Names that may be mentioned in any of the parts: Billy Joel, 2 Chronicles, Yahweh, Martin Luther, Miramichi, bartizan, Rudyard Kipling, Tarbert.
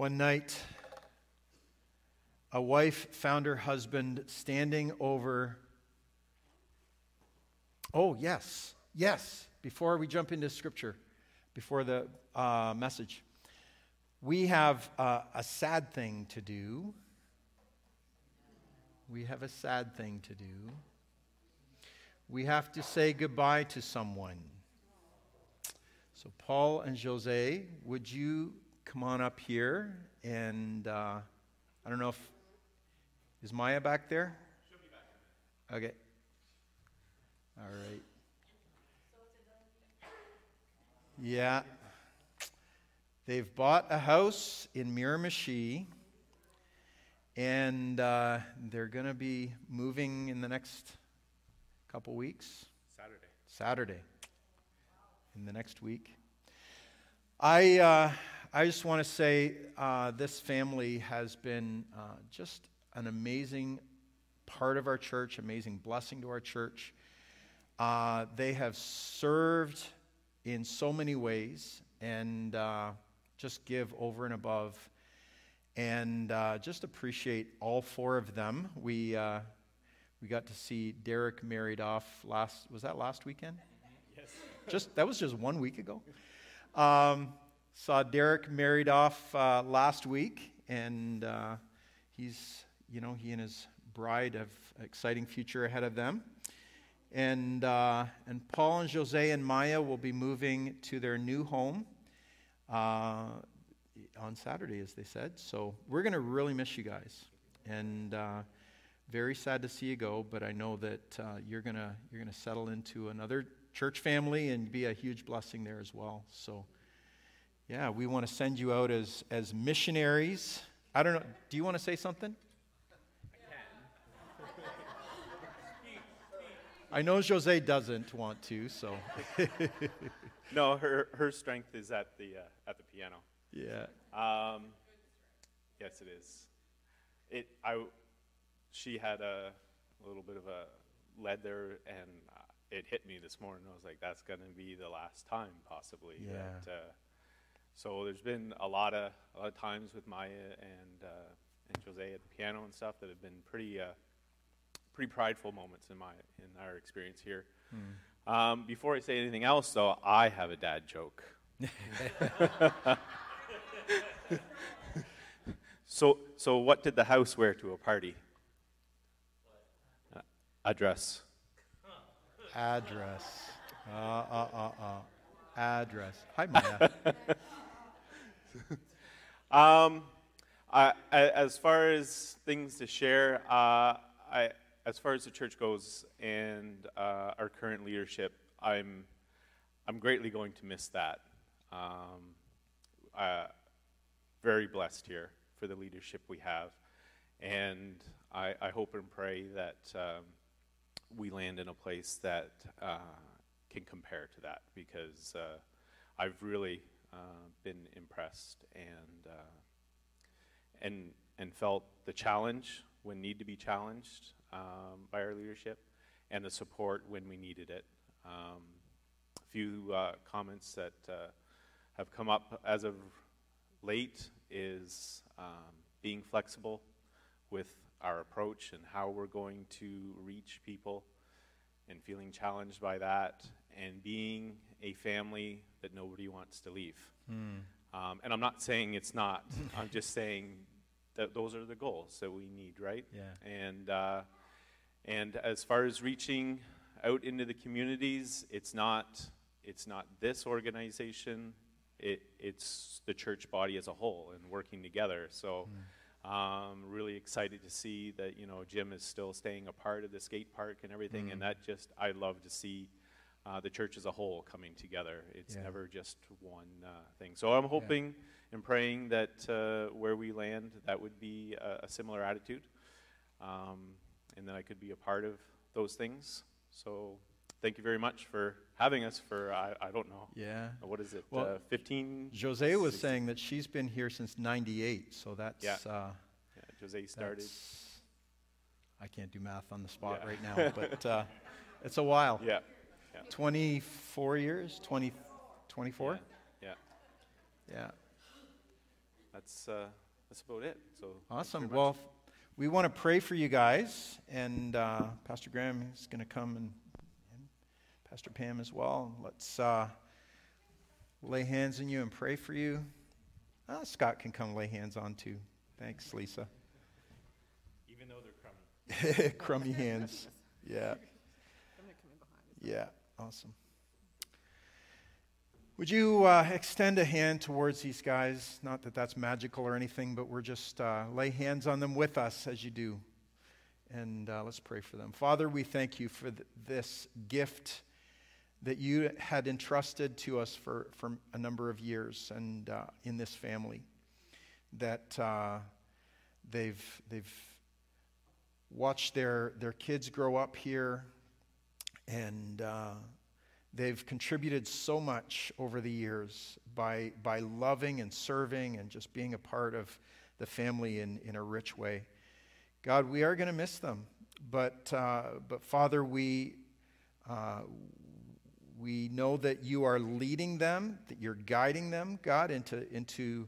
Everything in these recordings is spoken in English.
One night, a wife found her husband standing over. Oh, yes, yes. Before we jump into Scripture, before the message, we have a sad thing to do. We have a sad thing to do. We have to say goodbye to someone. So Paul and Jose, would you come on up here? And I don't know if, is Maya back there? She'll be back. Okay. All right. Yeah. They've bought a house in Miramichi. And they're going to be moving in the next couple weeks. Saturday. In the next week. I just want to say this family has been just an amazing part of our church, amazing blessing to our church. They have served in so many ways and just give over and above. And just appreciate all four of them. We got to see Derek married off last weekend? Yes. That was just 1 week ago. Saw Derek married off last week, and he and his bride have an exciting future ahead of them. And Paul and Jose and Maya will be moving to their new home on Saturday, as they said. So we're going to really miss you guys, and very sad to see you go. But I know that you're gonna settle into another church family and be a huge blessing there as well. So, yeah, we want to send you out as missionaries. I don't know. Do you want to say something? I can. I know Jose doesn't want to. So, no, her strength is at the piano. Yeah. Yes, it is. She had a little bit of a lead there, and it hit me this morning. I was like, that's going to be the last time, possibly. Yeah. But, so there's been a lot of times with Maya and Jose at the piano and stuff that have been pretty prideful moments in our experience here. Mm. Before I say anything else, though, I have a dad joke. So what did the house wear to a party? Address. Address. Hi, Maya. As far as things to share, as far as the church goes and our current leadership, I'm greatly going to miss that. Very blessed here for the leadership we have, and I hope and pray that we land in a place that can compare to that, because I've really been impressed and felt the challenge when need to be challenged by our leadership, and the support when we needed it. A few comments that have come up as of late is being flexible with our approach and how we're going to reach people, and feeling challenged by that, and being a family that nobody wants to leave. Mm. And I'm not saying it's not. I'm just saying that those are the goals that we need, right? Yeah. And as far as reaching out into the communities, it's not this organization. It's the church body as a whole and working together. So really excited to see that, Jim is still staying a part of the skate park and everything. Mm. And I love to see the church as a whole coming together. It's never just one thing. So I'm hoping and praying that where we land, that would be a similar attitude. And that I could be a part of those things. So thank you very much for having us for, I don't know. Yeah. What is it? Well, 15? Jose was 16. Saying that she's been here since 98, so that's... Yeah. Jose started. I can't do math on the spot right now, but it's a while. Yeah. 24 years? 24? Yeah. Yeah. that's about it. So awesome. Well, we want to pray for you guys, and Pastor Graham is going to come, and Pastor Pam as well. Let's lay hands on you and pray for you. Scott can come lay hands on too. Thanks, Lisa. Even though they're crummy. Crummy hands. Yeah. I'm going to come in behind. Yeah. Awesome. Would you extend a hand towards these guys? Not that that's magical or anything, but we're just lay hands on them with us as you do. And let's pray for them. Father, we thank you for this gift that you had entrusted to us for a number of years, and in this family, that they've watched their kids grow up here. And they've contributed so much over the years by loving and serving and just being a part of the family in a rich way. God, we are going to miss them, but Father, we know that you are leading them, that you're guiding them, God, into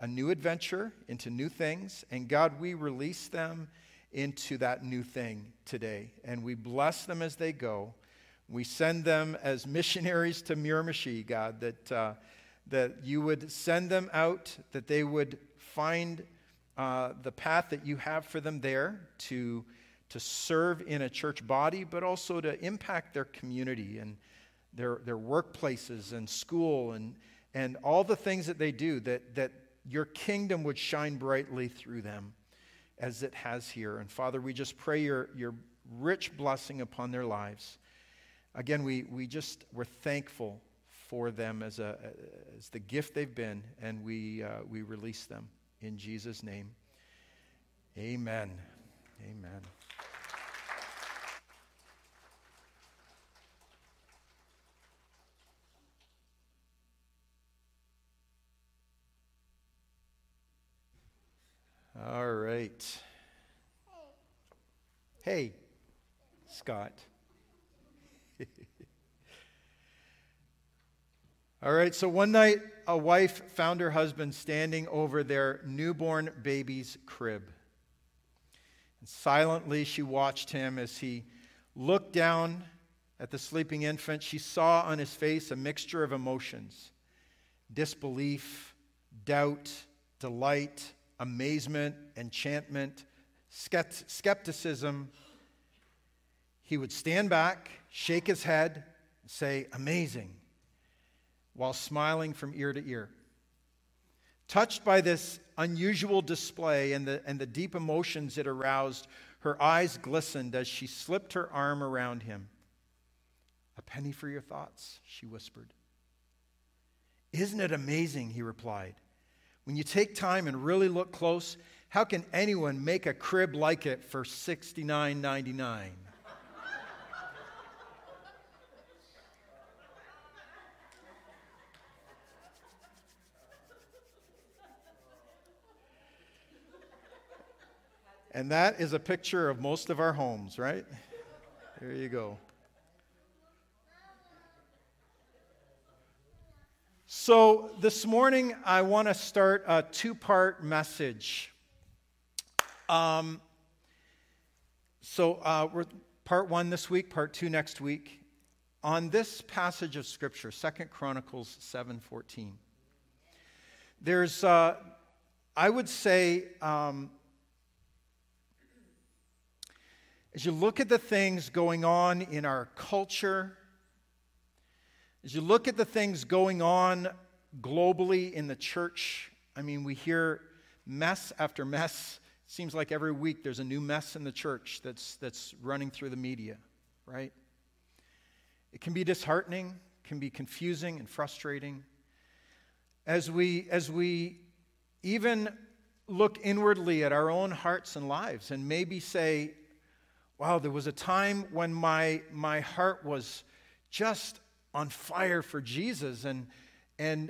a new adventure, into new things. And God, we release them into that new thing today, and we bless them as they go. We send them as missionaries to Miramichi, God, that you would send them out, that they would find the path that you have for them there to serve in a church body, but also to impact their community and their workplaces and school and all the things that they do, that your kingdom would shine brightly through them as it has here. And Father, we just pray your rich blessing upon their lives. Again, we're thankful for them as the gift they've been, and we release them in Jesus' name. Amen. Amen. All right. Hey, Scott. All right, so one night, a wife found her husband standing over their newborn baby's crib. And silently, she watched him as he looked down at the sleeping infant. She saw on his face a mixture of emotions: disbelief, doubt, delight, amazement, enchantment, skepticism. He would stand back, shake his head, and say, "Amazing," while smiling from ear to ear. Touched by this unusual display and the deep emotions it aroused, her eyes glistened as she slipped her arm around him. "A penny for your thoughts," she whispered. "Isn't it amazing?" he replied. "When you take time and really look close, how can anyone make a crib like it for $69.99? And that is a picture of most of our homes, right? There you go. So this morning, I want to start a two-part message. We're part one this week, part two next week, on this passage of Scripture, 2 Chronicles 7:14. There's, I would say... as you look at the things going on in our culture, as you look at the things going on globally in the church, I mean, we hear mess after mess. It seems like every week there's a new mess in the church that's running through the media, right? It can be disheartening, can be confusing and frustrating. As we even look inwardly at our own hearts and lives and maybe say, "Wow, there was a time when my heart was just on fire for Jesus," and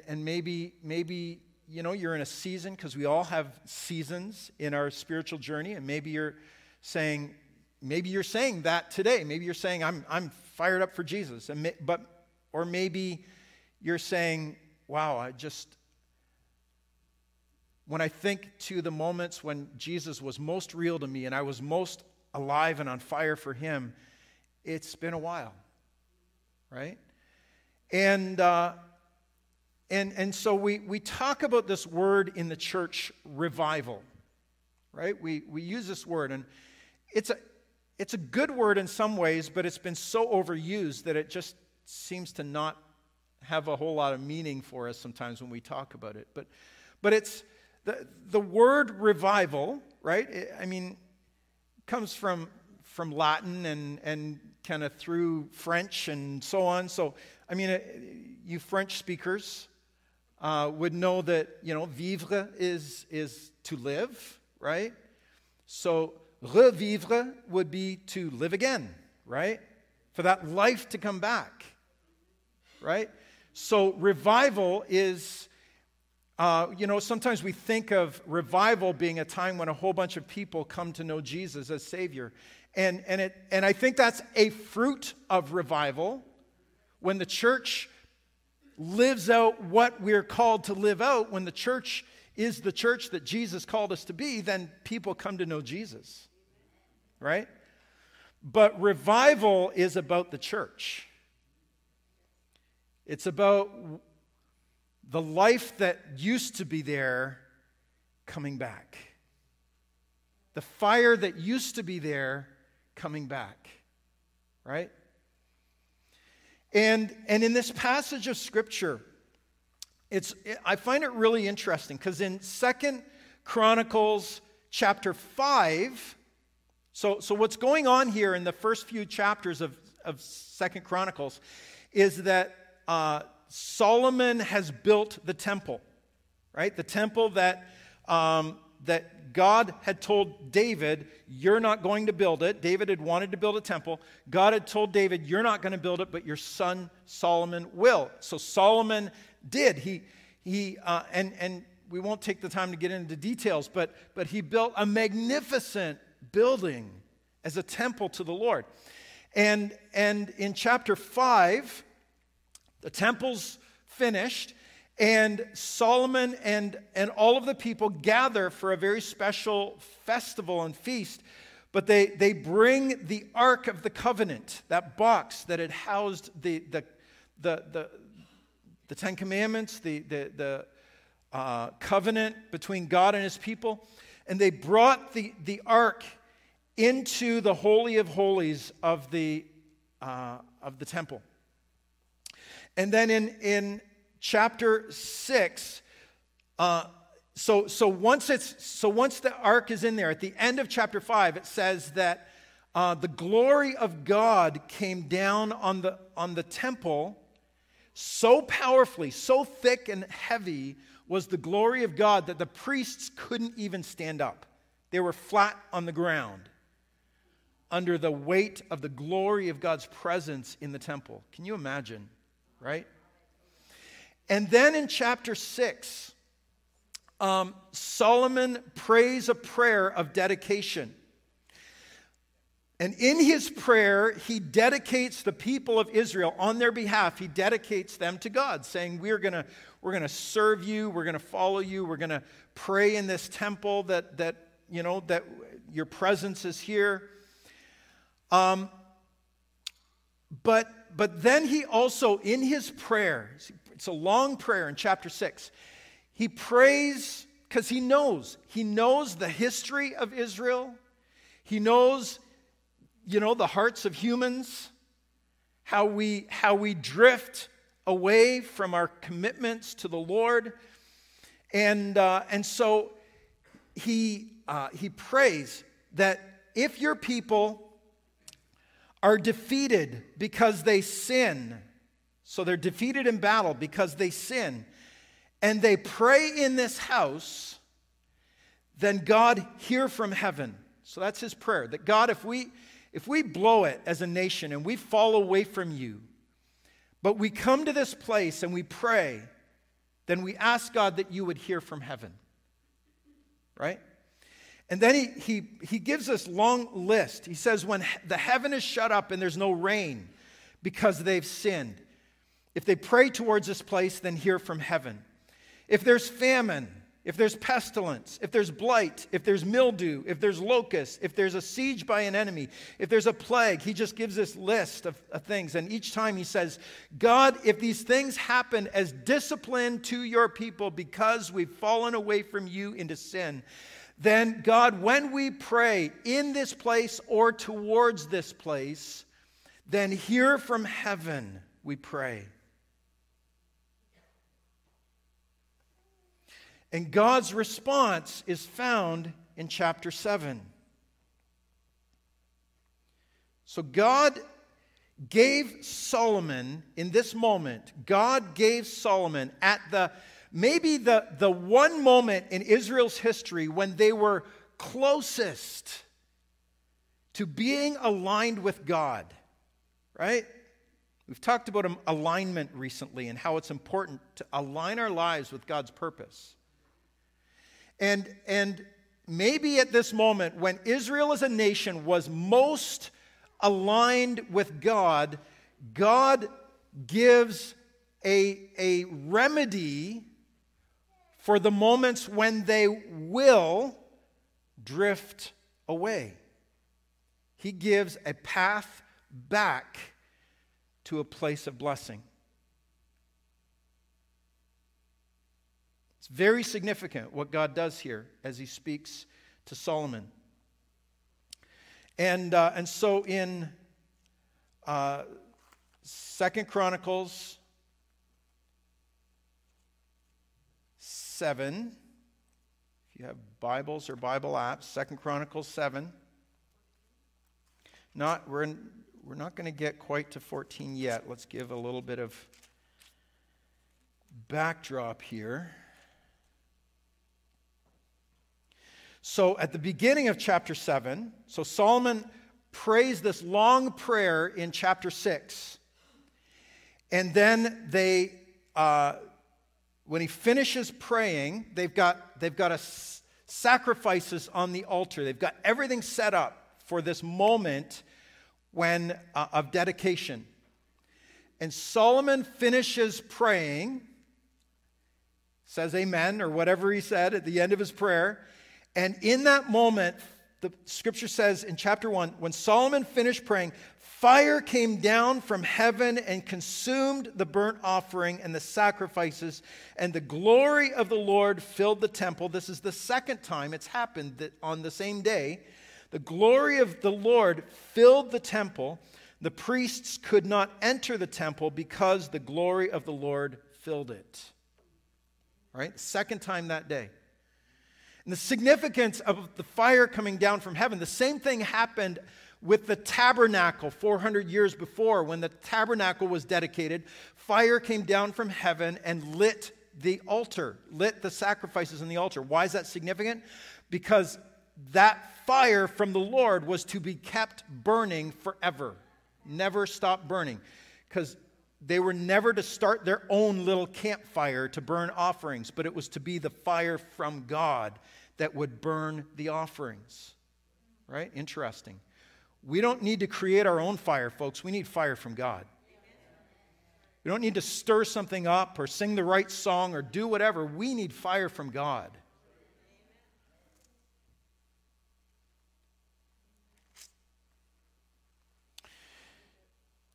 maybe you know, you're in a season, because we all have seasons in our spiritual journey, and maybe you're saying that today. Maybe you're saying, I'm fired up for Jesus," or maybe you're saying, "Wow, when I think to the moments when Jesus was most real to me and I was most alive and on fire for him, it's been a while, right? And so we talk about this word in the church, revival, right? We use this word, and it's a good word in some ways, but it's been so overused that it just seems to not have a whole lot of meaning for us sometimes when we talk about it. But it's the word revival, right? I mean, comes from Latin and kind of through French and so on. So, I mean, you French speakers would know that, you know, vivre is to live, right? So, revivre would be to live again, right? For that life to come back, right? So, revival is, you know, sometimes we think of revival being a time when a whole bunch of people come to know Jesus as Savior. And I think that's a fruit of revival, when the church lives out what we're called to live out. When the church is the church that Jesus called us to be, then people come to know Jesus, right? But revival is about the church. It's about the life that used to be there coming back. The fire that used to be there coming back, right? And in this passage of Scripture, I find it really interesting, because in 2 Chronicles chapter 5, so what's going on here in the first few chapters of 2 Chronicles is that Solomon has built the temple, right? The temple that that God had told David, you're not going to build it. David had wanted to build a temple. God had told David, you're not going to build it, but your son Solomon will. So Solomon did. And we won't take the time to get into details, but he built a magnificent building as a temple to the Lord. And in chapter 5, the temple's finished, and Solomon and all of the people gather for a very special festival and feast, but they bring the Ark of the Covenant, that box that had housed the Ten Commandments, the covenant between God and his people, and they brought the Ark into the Holy of Holies of the temple. And then in chapter 6, once the ark is in there, at the end of chapter 5, it says that the glory of God came down on the temple so powerfully, so thick and heavy was the glory of God that the priests couldn't even stand up. They were flat on the ground under the weight of the glory of God's presence in the temple. Can you imagine? Right? And then in chapter 6, Solomon prays a prayer of dedication. And in his prayer, he dedicates the people of Israel on their behalf. He dedicates them to God, saying, we're going to serve you, we're going to follow you, we're going to pray in this temple that your presence is here. But then he also, in his prayer, it's a long prayer in chapter 6, he prays because he knows the history of Israel. He knows, you know, the hearts of humans, how we drift away from our commitments to the Lord. And so he prays that if your people are defeated because they sin. So they're defeated in battle because they sin. And they pray in this house, then God hear from heaven. So that's his prayer. That God, if we blow it as a nation and we fall away from you, but we come to this place and we pray, then we ask God that you would hear from heaven. Right? And then he gives this long list. He says, when the heaven is shut up and there's no rain because they've sinned, if they pray towards this place, then hear from heaven. If there's famine, if there's pestilence, if there's blight, if there's mildew, if there's locusts, if there's a siege by an enemy, if there's a plague, he just gives this list of things. And each time he says, God, if these things happen as discipline to your people because we've fallen away from you into sin, then God, when we pray in this place or towards this place, then hear from heaven, we pray. And God's response is found in chapter 7. So God gave Solomon, in this moment, God gave Solomon at the one moment in Israel's history when they were closest to being aligned with God, right? We've talked about alignment recently and how it's important to align our lives with God's purpose. And maybe at this moment, when Israel as a nation was most aligned with God, God gives a remedy for the moments when they will drift away. He gives a path back to a place of blessing. It's very significant what God does here as he speaks to Solomon. And so in 2 Chronicles 7, if you have Bibles or Bible apps, 2 Chronicles 7. We're not going to get quite to 14 yet. Let's give a little bit of backdrop here. So at the beginning of chapter 7, so Solomon prays this long prayer in chapter 6. And then they, when he finishes praying, they've got sacrifices on the altar. They've got everything set up for this moment when of dedication. And Solomon finishes praying, says amen, or whatever he said at the end of his prayer. And in that moment, the scripture says in chapter 1, when Solomon finished praying, fire came down from heaven and consumed the burnt offering and the sacrifices, and the glory of the Lord filled the temple. This is the second time it's happened that on the same day. The glory of the Lord filled the temple. The priests could not enter the temple because the glory of the Lord filled it. All right? Second time that day. And the significance of the fire coming down from heaven, the same thing happened with the tabernacle 400 years before when the tabernacle was dedicated. Fire came down from heaven and lit the altar, lit the sacrifices in the altar. Why is that significant? Because that fire from the Lord was to be kept burning forever, never stop burning, because they were never to start their own little campfire to burn offerings, but it was to be the fire from God that would burn the offerings. Right? Interesting. We don't need to create our own fire, folks. We need fire from God. We don't need to stir something up or sing the right song or do whatever. We need fire from God.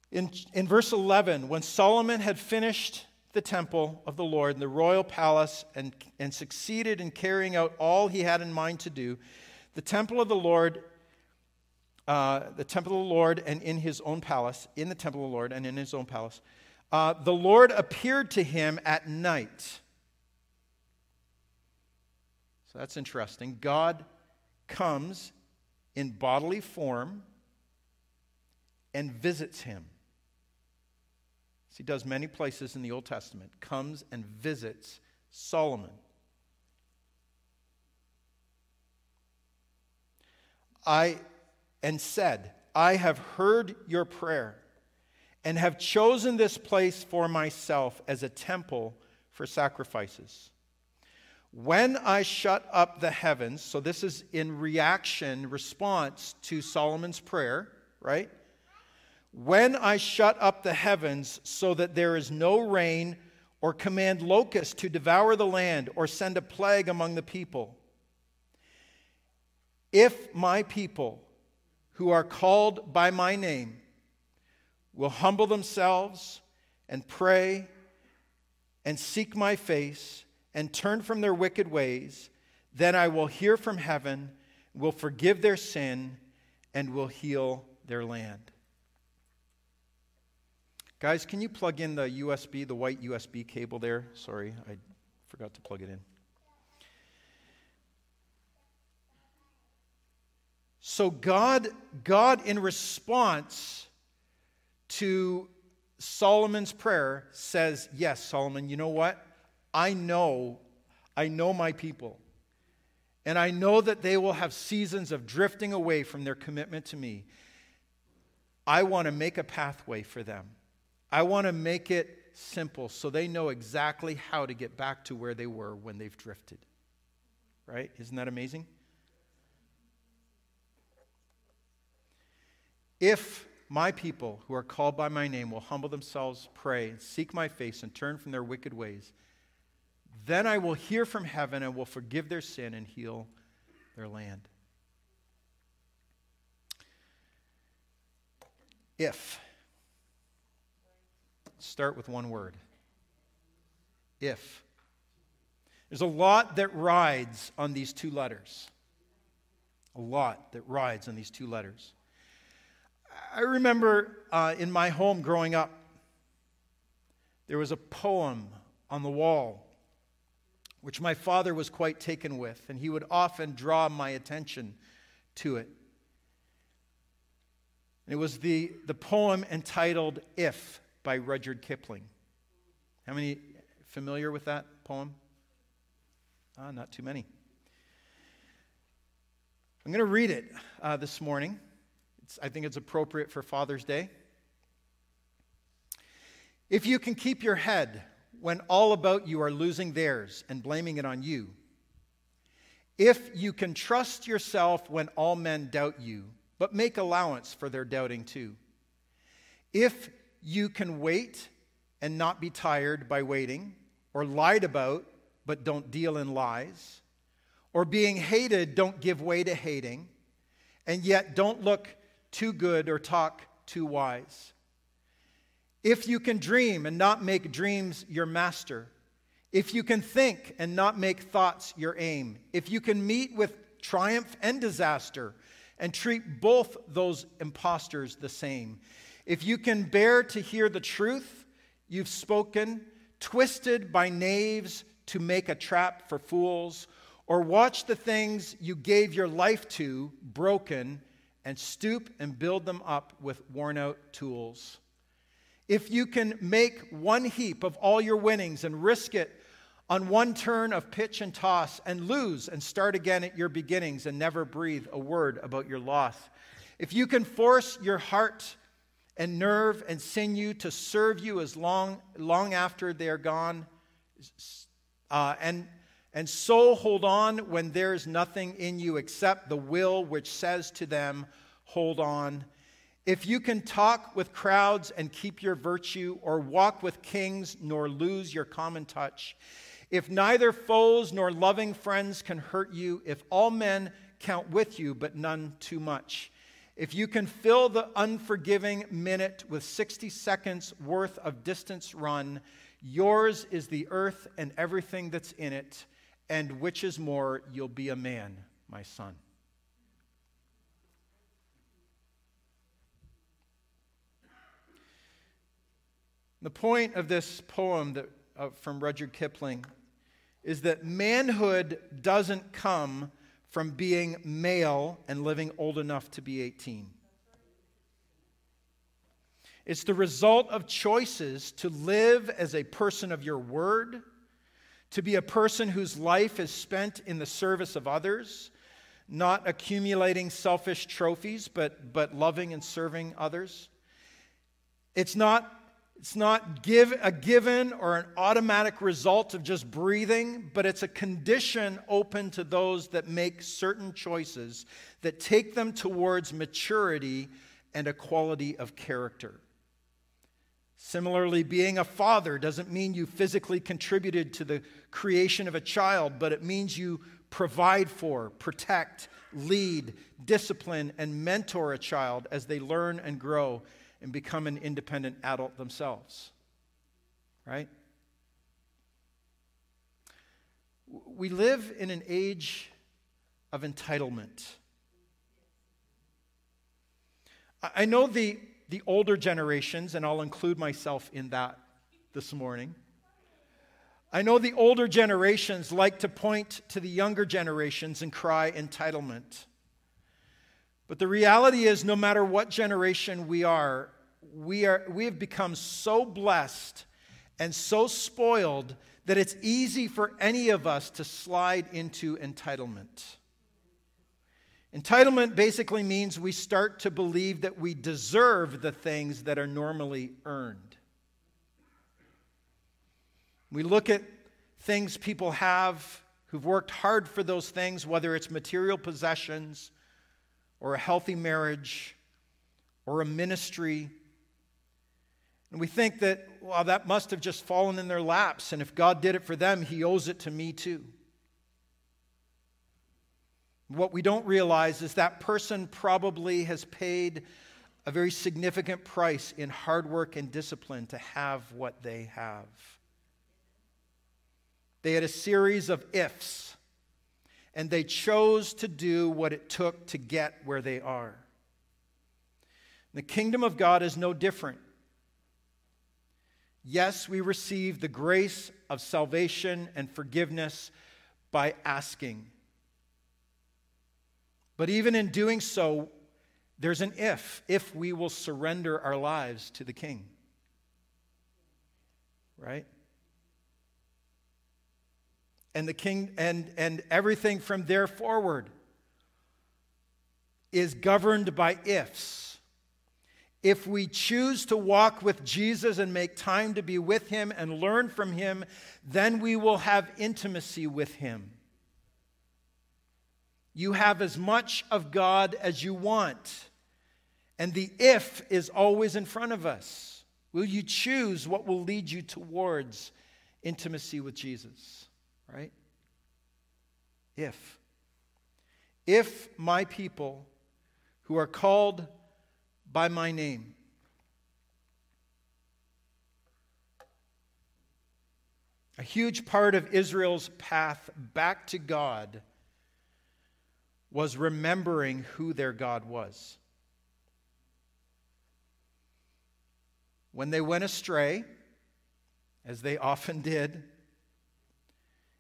In verse 11, when Solomon had finished the temple of the Lord and the royal palace and succeeded in carrying out all he had in mind to do, in the temple of the Lord and in his own palace, the Lord appeared to him at night. So that's interesting. God comes in bodily form and visits him. He does many places in the Old Testament, comes and visits Solomon. I have heard your prayer and have chosen this place for myself as a temple for sacrifices. When I shut up the heavens, so this is in reaction, response to Solomon's prayer, right? When I shut up the heavens so that there is no rain or command locusts to devour the land, or send a plague among the people. If my people, who are called by my name, will humble themselves and pray and seek my face and turn from their wicked ways, then I will hear from heaven, will forgive their sin, and will heal their land. Guys, can you plug in the USB, the white USB cable there? Sorry, I forgot to plug it in. So God, in response to Solomon's prayer, says, yes, Solomon, you know what? I know my people. And I know that they will have seasons of drifting away from their commitment to me. I want to make a pathway for them. I want to make it simple so they know exactly how to get back to where they were when they've drifted. Right? Isn't that amazing? If my people who are called by my name will humble themselves, pray, and seek my face, and turn from their wicked ways, then I will hear from heaven and will forgive their sin and heal their land. If. Start with one word. If. There's a lot that rides on these two letters. A lot that rides on these two letters. I remember in my home growing up, there was a poem on the wall which my father was quite taken with, and he would often draw my attention to it. And it was the poem entitled If by Rudyard Kipling. How many familiar with that poem? Not too many. I'm going to read it this morning. I think it's appropriate for Father's Day. If you can keep your head when all about you are losing theirs and blaming it on you. If you can trust yourself when all men doubt you, but make allowance for their doubting too. If you can wait and not be tired by waiting, or lied about, but don't deal in lies, or being hated, don't give way to hating, and yet don't look too good or talk too wise. If you can dream and not make dreams your master, if you can think and not make thoughts your aim, if you can meet with triumph and disaster and treat both those impostors the same, if you can bear to hear the truth you've spoken, twisted by knaves to make a trap for fools, or watch the things you gave your life to broken and stoop and build them up with worn-out tools. If you can make one heap of all your winnings and risk it on one turn of pitch and toss and lose and start again at your beginnings and never breathe a word about your loss. If you can force your heart and nerve and sinew to serve you as long after they are gone and so hold on when there is nothing in you except the will which says to them, hold on. If you can talk with crowds and keep your virtue, or walk with kings nor lose your common touch, if neither foes nor loving friends can hurt you, if all men count with you but none too much, if you can fill the unforgiving minute with 60 seconds worth of distance run, yours is the earth and everything that's in it, and which is more, you'll be a man, my son. The point of this poem from Rudyard Kipling is that manhood doesn't come from being male and living old enough to be 18. It's the result of choices to live as a person of your word, to be a person whose life is spent in the service of others, not accumulating selfish trophies, but loving and serving others. It's not a given or an automatic result of just breathing, but it's a condition open to those that make certain choices that take them towards maturity and a quality of character. Similarly, being a father doesn't mean you physically contributed to the creation of a child, but it means you provide for, protect, lead, discipline, and mentor a child as they learn and grow and become an independent adult themselves. Right? We live in an age of entitlement. I know the older generations, and I'll include myself in that this morning. I know the older generations like to point to the younger generations and cry entitlement. But the reality is, no matter what generation we have become so blessed and so spoiled that it's easy for any of us to slide into entitlement. Entitlement basically means we start to believe that we deserve the things that are normally earned. We look at things people have who've worked hard for those things, whether it's material possessions or a healthy marriage or a ministry, and we think that, well, that must have just fallen in their laps, and if God did it for them, He owes it to me too. What we don't realize is that person probably has paid a very significant price in hard work and discipline to have what they have. They had a series of ifs, and they chose to do what it took to get where they are. The kingdom of God is no different. Yes, we receive the grace of salvation and forgiveness by asking. But even in doing so, there's an if we will surrender our lives to the King. Right? And the King and everything from there forward is governed by ifs. If we choose to walk with Jesus and make time to be with Him and learn from Him, then we will have intimacy with Him. You have as much of God as you want, and the if is always in front of us. Will you choose what will lead you towards intimacy with Jesus? Right? If my people who are called by my name. A huge part of Israel's path back to God was remembering who their God was. When they went astray, as they often did,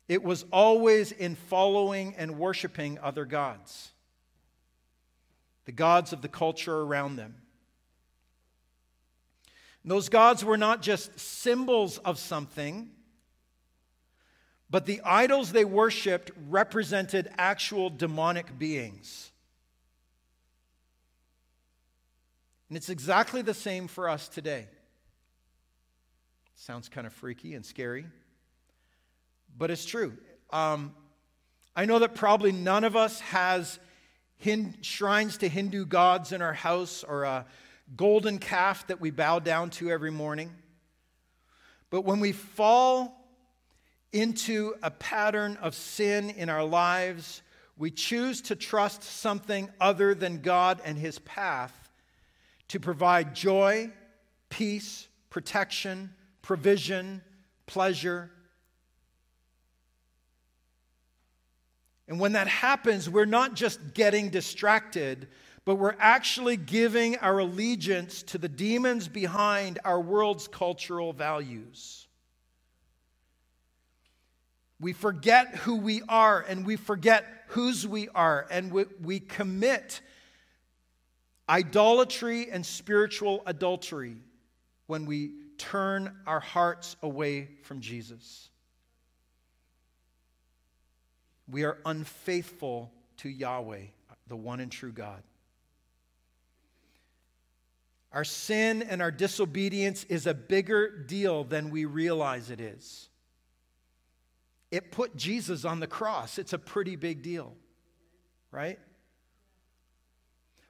it was always in following and worshiping other gods, the gods of the culture around them. Those gods were not just symbols of something, but the idols they worshipped represented actual demonic beings. And it's exactly the same for us today. Sounds kind of freaky and scary, but it's true. I know that probably none of us has shrines to Hindu gods in our house or a golden calf that we bow down to every morning. But when we fall into a pattern of sin in our lives, we choose to trust something other than God and His path to provide joy, peace, protection, provision, pleasure. And when that happens, we're not just getting distracted, but we're actually giving our allegiance to the demons behind our world's cultural values. We forget who we are, and we forget whose we are, and we commit idolatry and spiritual adultery when we turn our hearts away from Jesus. We are unfaithful to Yahweh, the one and true God. Our sin and our disobedience is a bigger deal than we realize it is. It put Jesus on the cross. It's a pretty big deal, right?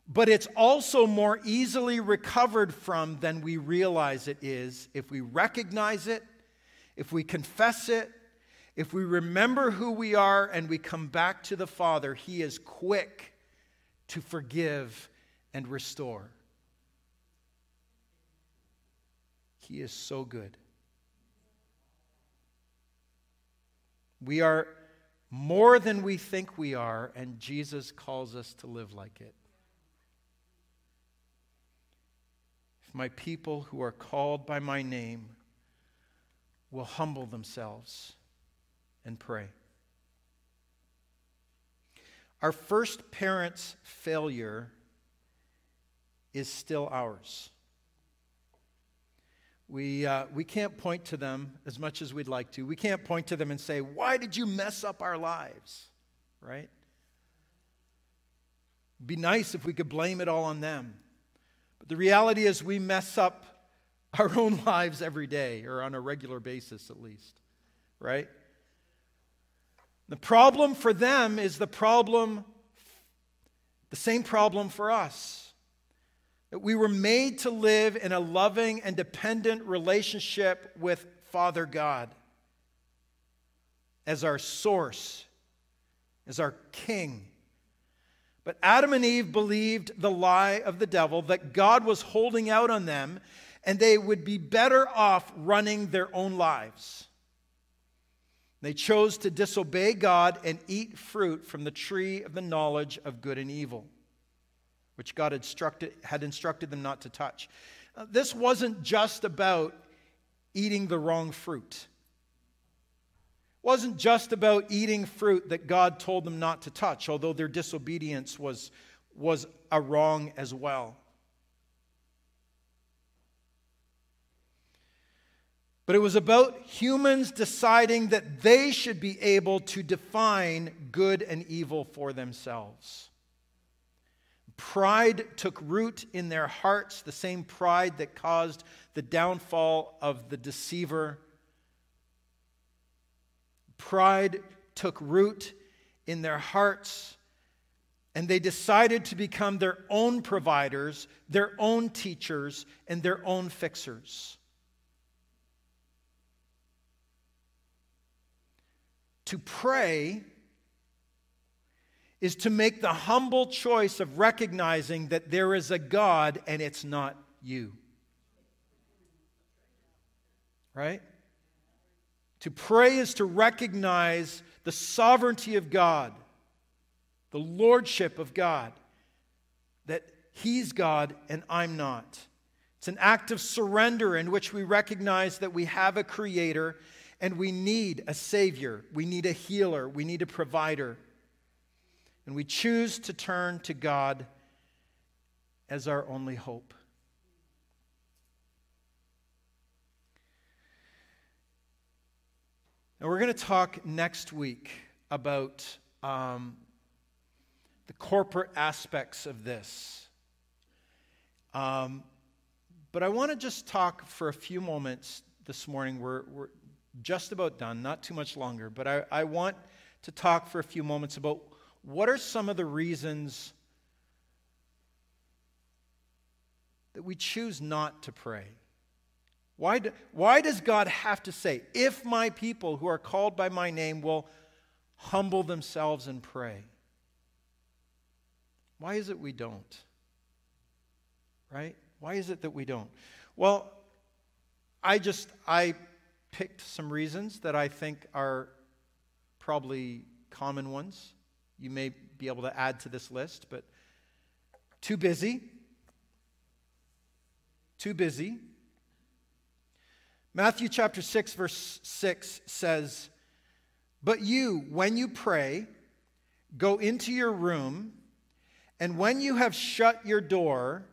But it's also more easily recovered from than we realize it is if we recognize it, if we confess it, if we remember who we are and we come back to the Father. He is quick to forgive and restore. He is so good. We are more than we think we are, and Jesus calls us to live like it. If my people who are called by my name will humble themselves and pray. Our first parents' failure is still ours. We can't point to them as much as we'd like to. We can't point to them and say, why did you mess up our lives? Right? It'd be nice if we could blame it all on them. But the reality is we mess up our own lives every day, or on a regular basis at least. Right? The problem for them is the same problem for us. That we were made to live in a loving and dependent relationship with Father God as our source, as our king. But Adam and Eve believed the lie of the devil that God was holding out on them and they would be better off running their own lives. They chose to disobey God and eat fruit from the tree of the knowledge of good and evil, which God had instructed them not to touch. This wasn't just about eating the wrong fruit. It wasn't just about eating fruit that God told them not to touch, although their disobedience was a wrong as well. But it was about humans deciding that they should be able to define good and evil for themselves. Pride took root in their hearts, the same pride that caused the downfall of the deceiver. Pride took root in their hearts, and they decided to become their own providers, their own teachers, and their own fixers. To pray is to make the humble choice of recognizing that there is a God and it's not you. Right? To pray is to recognize the sovereignty of God, the lordship of God, that He's God and I'm not. It's an act of surrender in which we recognize that we have a Creator and we need a Savior, we need a healer, we need a provider. And we choose to turn to God as our only hope. Now we're going to talk next week about the corporate aspects of this. But I want to just talk for a few moments this morning. We're just about done, not too much longer. But I want to talk for a few moments about what are some of the reasons that we choose not to pray? Why does God have to say, if my people who are called by my name will humble themselves and pray? Why is it we don't? Right? Why is it that we don't? Well, I picked some reasons that I think are probably common ones. You may be able to add to this list, but too busy. Matthew chapter 6, verse 6 says, "But you, when you pray, go into your room, and when you have shut your door,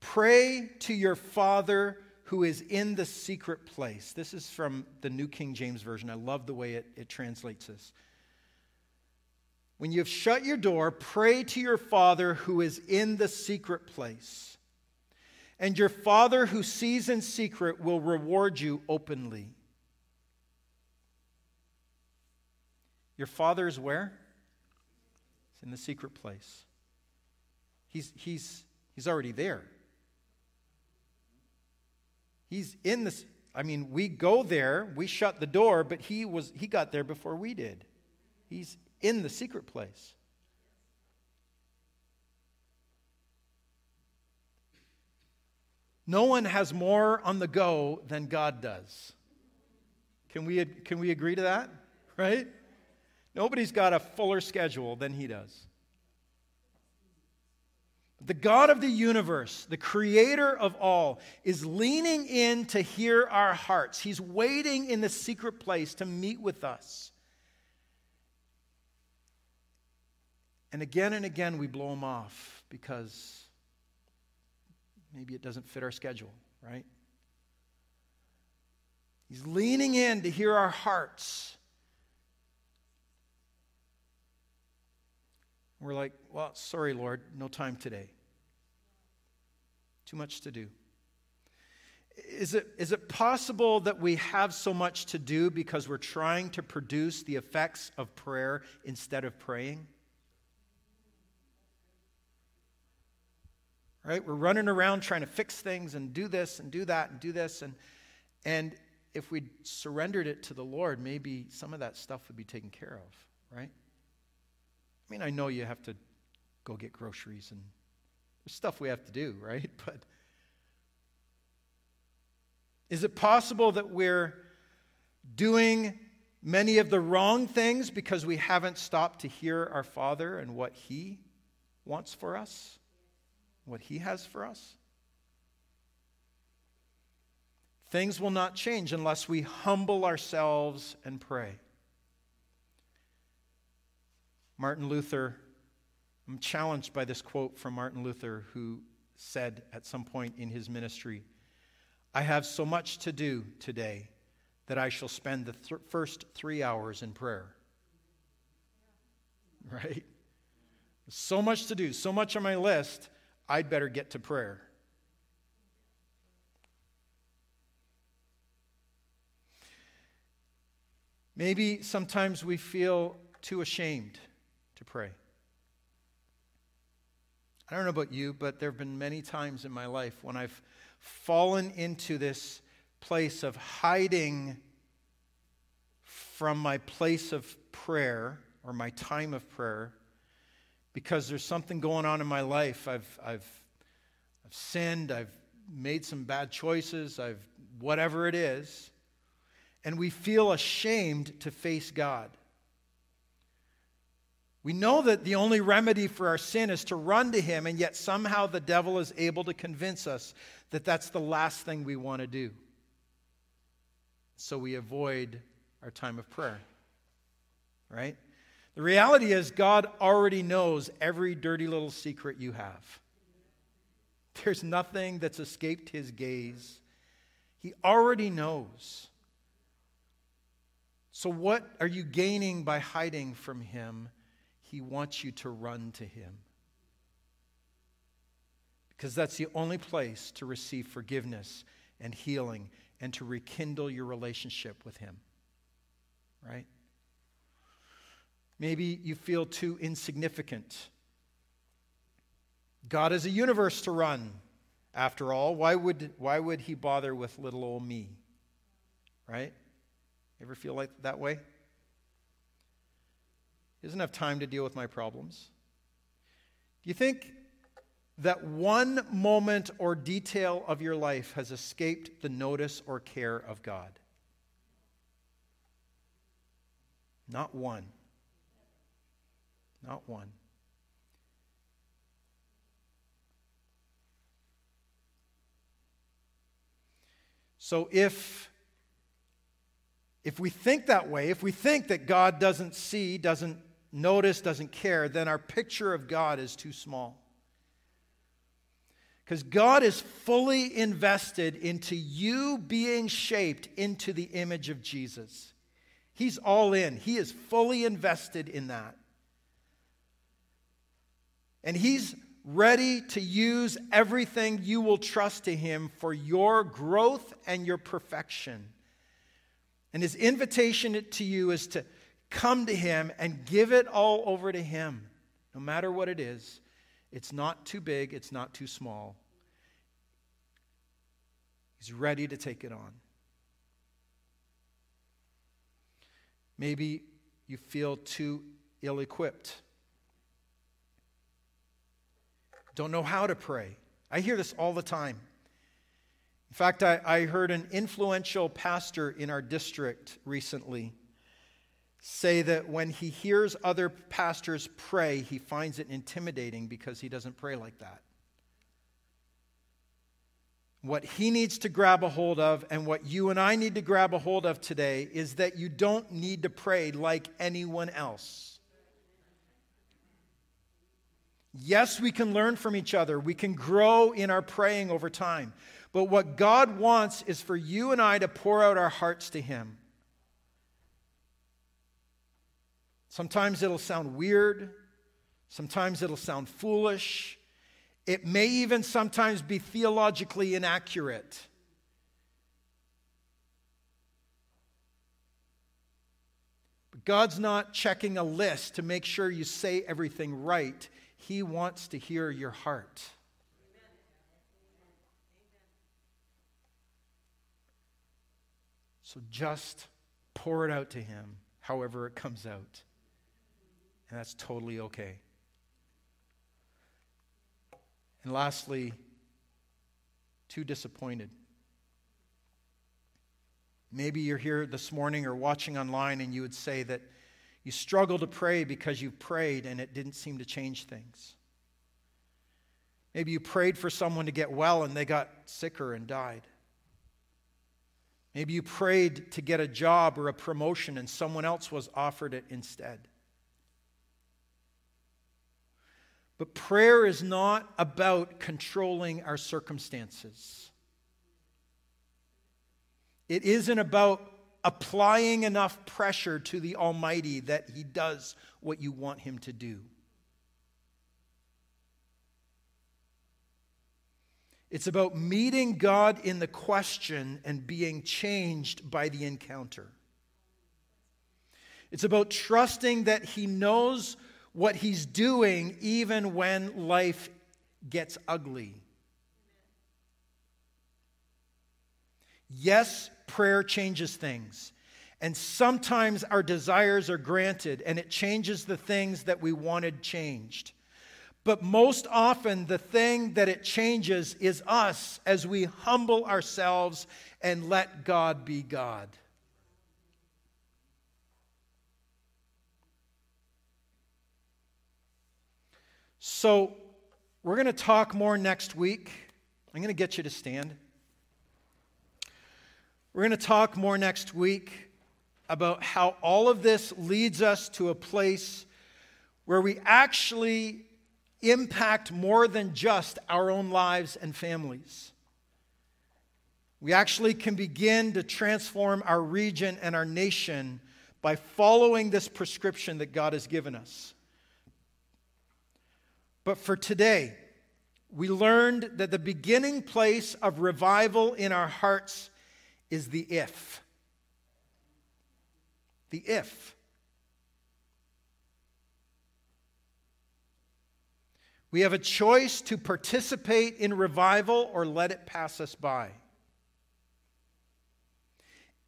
pray to your Father who is in the secret place." This is from the New King James Version. I love the way it translates this. When you have shut your door, pray to your Father who is in the secret place. And your Father who sees in secret will reward you openly. Your Father is where? It's in the secret place. He's already there. He's in this. I mean, we go there, we shut the door, but he got there before we did. He's in the secret place. No one has more on the go than God does. Can we agree to that? Right? Nobody's got a fuller schedule than he does. The God of the universe, the creator of all, is leaning in to hear our hearts. He's waiting in the secret place to meet with us. And again, we blow him off because maybe it doesn't fit our schedule, right? He's leaning in to hear our hearts. We're like, well, sorry, Lord, no time today. Too much to do. Is it possible that we have so much to do because we're trying to produce the effects of prayer instead of praying? Right? We're running around trying to fix things and do this and do that and do this. And if we surrendered it to the Lord, maybe some of that stuff would be taken care of, right? I mean, I know you have to go get groceries and there's stuff we have to do, right? But is it possible that we're doing many of the wrong things because we haven't stopped to hear our Father and what he wants for us, what he has for us? Things will not change unless we humble ourselves and pray. Martin Luther, I'm challenged by this quote from Martin Luther, who said at some point in his ministry, "I have so much to do today that I shall spend the first 3 hours in prayer." Right? So much to do, so much on my list, I'd better get to prayer. Maybe sometimes we feel too ashamed to pray. I don't know about you, but there have been many times in my life when I've fallen into this place of hiding from my place of prayer or my time of prayer because there's something going on in my life. I've sinned, I've made some bad choices, whatever it is. And we feel ashamed to face God. We know that the only remedy for our sin is to run to him, and yet somehow the devil is able to convince us that that's the last thing we want to do. So we avoid our time of prayer, right? The reality is God already knows every dirty little secret you have. There's nothing that's escaped his gaze. He already knows. So what are you gaining by hiding from him? He wants you to run to him. Because that's the only place to receive forgiveness and healing and to rekindle your relationship with him. Right? Maybe you feel too insignificant. God is a universe to run. After all, why would he bother with little old me? Right? Ever feel like that way? He doesn't have time to deal with my problems. Do you think that one moment or detail of your life has escaped the notice or care of God? Not one. Not one. So if we think that way, if we think that God doesn't see, doesn't notice, doesn't care, then our picture of God is too small. Because God is fully invested into you being shaped into the image of Jesus. He's all in. He is fully invested in that. And he's ready to use everything you will trust to him for your growth and your perfection. And his invitation to you is to come to him and give it all over to him, no matter what it is. It's not too big. It's not too small. He's ready to take it on. Maybe you feel too ill-equipped. Don't know how to pray. I hear this all the time. In fact, I heard an influential pastor in our district recently say that when he hears other pastors pray, he finds it intimidating because he doesn't pray like that. What he needs to grab a hold of, and what you and I need to grab a hold of today, is that you don't need to pray like anyone else. Yes, we can learn from each other. We can grow in our praying over time. But what God wants is for you and I to pour out our hearts to Him. Sometimes it'll sound weird. Sometimes it'll sound foolish. It may even sometimes be theologically inaccurate. But God's not checking a list to make sure you say everything right. He wants to hear your heart. So just pour it out to Him, however it comes out. And that's totally okay. And lastly, too disappointed. Maybe you're here this morning or watching online and you would say that you struggle to pray because you prayed and it didn't seem to change things. Maybe you prayed for someone to get well and they got sicker and died. Maybe you prayed to get a job or a promotion and someone else was offered it instead. But prayer is not about controlling our circumstances. It isn't about applying enough pressure to the Almighty that He does what you want Him to do. It's about meeting God in the question and being changed by the encounter. It's about trusting that He knows what He's doing even when life gets ugly. Yes, prayer changes things. And sometimes our desires are granted and it changes the things that we wanted changed. But most often the thing that it changes is us as we humble ourselves and let God be God. So, we're going to talk more next week. I'm going to get you to stand. We're going to talk more next week about how all of this leads us to a place where we actually impact more than just our own lives and families. We actually can begin to transform our region and our nation by following this prescription that God has given us. But for today, we learned that the beginning place of revival in our hearts is the if. The if. We have a choice to participate in revival or let it pass us by.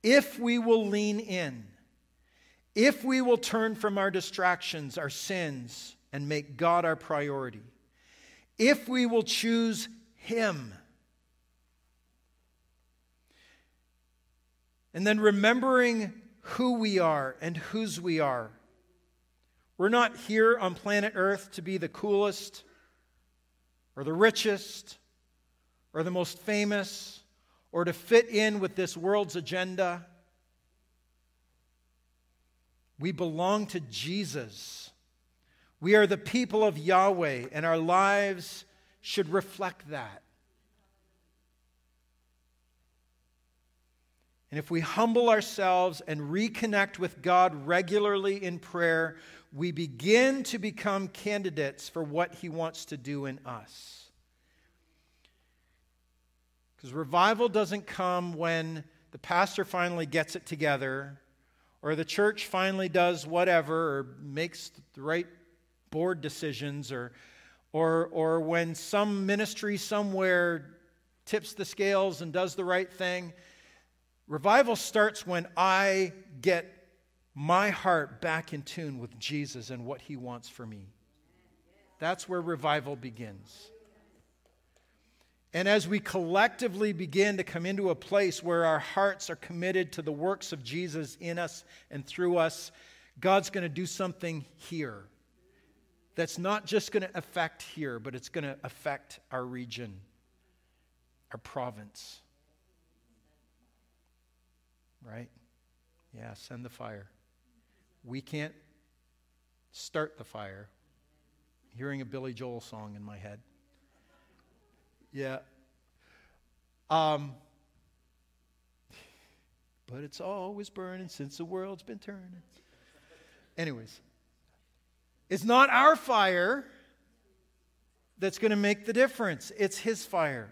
If we will lean in, if we will turn from our distractions, our sins, and make God our priority. If we will choose Him. And then remembering who we are and whose we are. We're not here on planet Earth to be the coolest or the richest or the most famous or to fit in with this world's agenda. We belong to Jesus. We are the people of Yahweh, and our lives should reflect that. And if we humble ourselves and reconnect with God regularly in prayer, we begin to become candidates for what He wants to do in us. Because revival doesn't come when the pastor finally gets it together, or the church finally does whatever, or makes the right board decisions, or or when some ministry somewhere tips the scales and does the right thing. Revival starts when I get my heart back in tune with Jesus and what he wants for me. That's where revival begins. And as we collectively begin to come into a place where our hearts are committed to the works of Jesus in us and through us, God's going to do something here that's not just going to affect here, but it's going to affect our region, our province. Right? Yeah, send the fire. We can't start the fire. I'm hearing a Billy Joel song in my head. Yeah. But it's always burning since the world's been turning. Anyways, it's not our fire that's going to make the difference. It's his fire.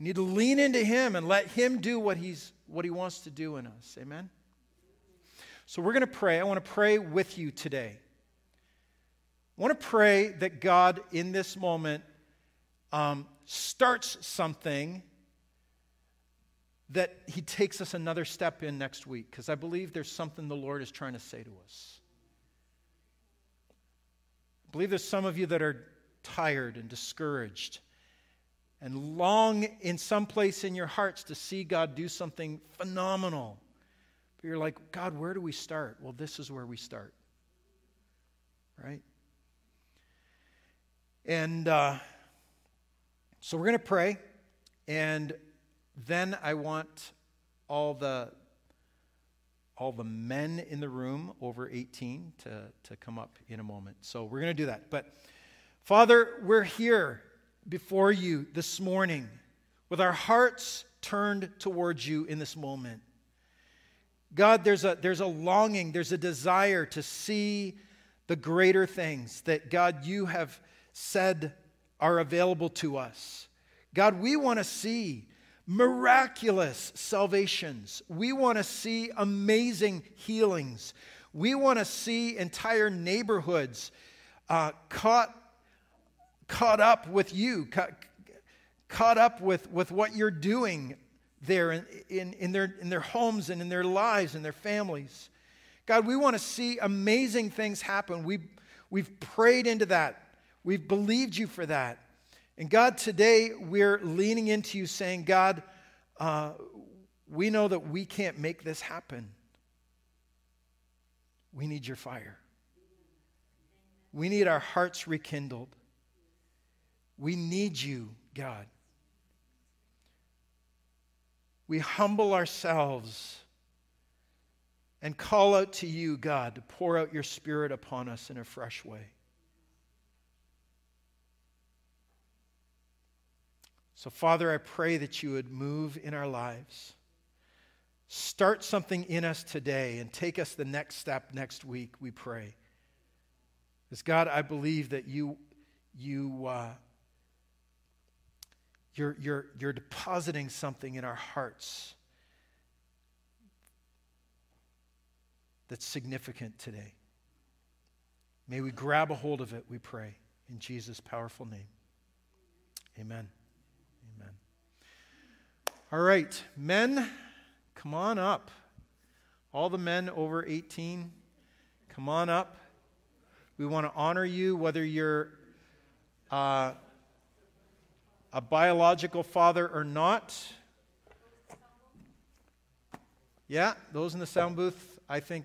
We need to lean into him and let him do what he wants to do in us. Amen? So we're going to pray. I want to pray with you today. I want to pray that God in this moment starts something that he takes us another step in next week, because I believe there's something the Lord is trying to say to us. I believe there's some of you that are tired and discouraged and long in some place in your hearts to see God do something phenomenal. But you're like, God, where do we start? Well, this is where we start. Right? And so we're going to pray, and then I want all the men in the room over 18 to come up in a moment. So we're going to do that. But Father, we're here before you this morning with our hearts turned towards you in this moment. God, there's a longing, there's a desire to see the greater things that, God, you have said are available to us. God, we want to see miraculous salvations. We want to see amazing healings. We want to see entire neighborhoods caught up with you, caught up with what you're doing there in their homes and in their lives and their families. God, we want to see amazing things happen. We've prayed into that. We've believed you for that. And God, today we're leaning into you saying, God, we know that we can't make this happen. We need your fire. We need our hearts rekindled. We need you, God. We humble ourselves and call out to you, God, to pour out your Spirit upon us in a fresh way. So, Father, I pray that you would move in our lives. Start something in us today and take us the next step next week, we pray. Because, God, I believe that you're depositing something in our hearts that's significant today. May we grab a hold of it, we pray, in Jesus' powerful name. Amen. All right, men, come on up. All the men over 18, come on up. We want to honor you, whether you're a biological father or not. Yeah, those in the sound booth, I think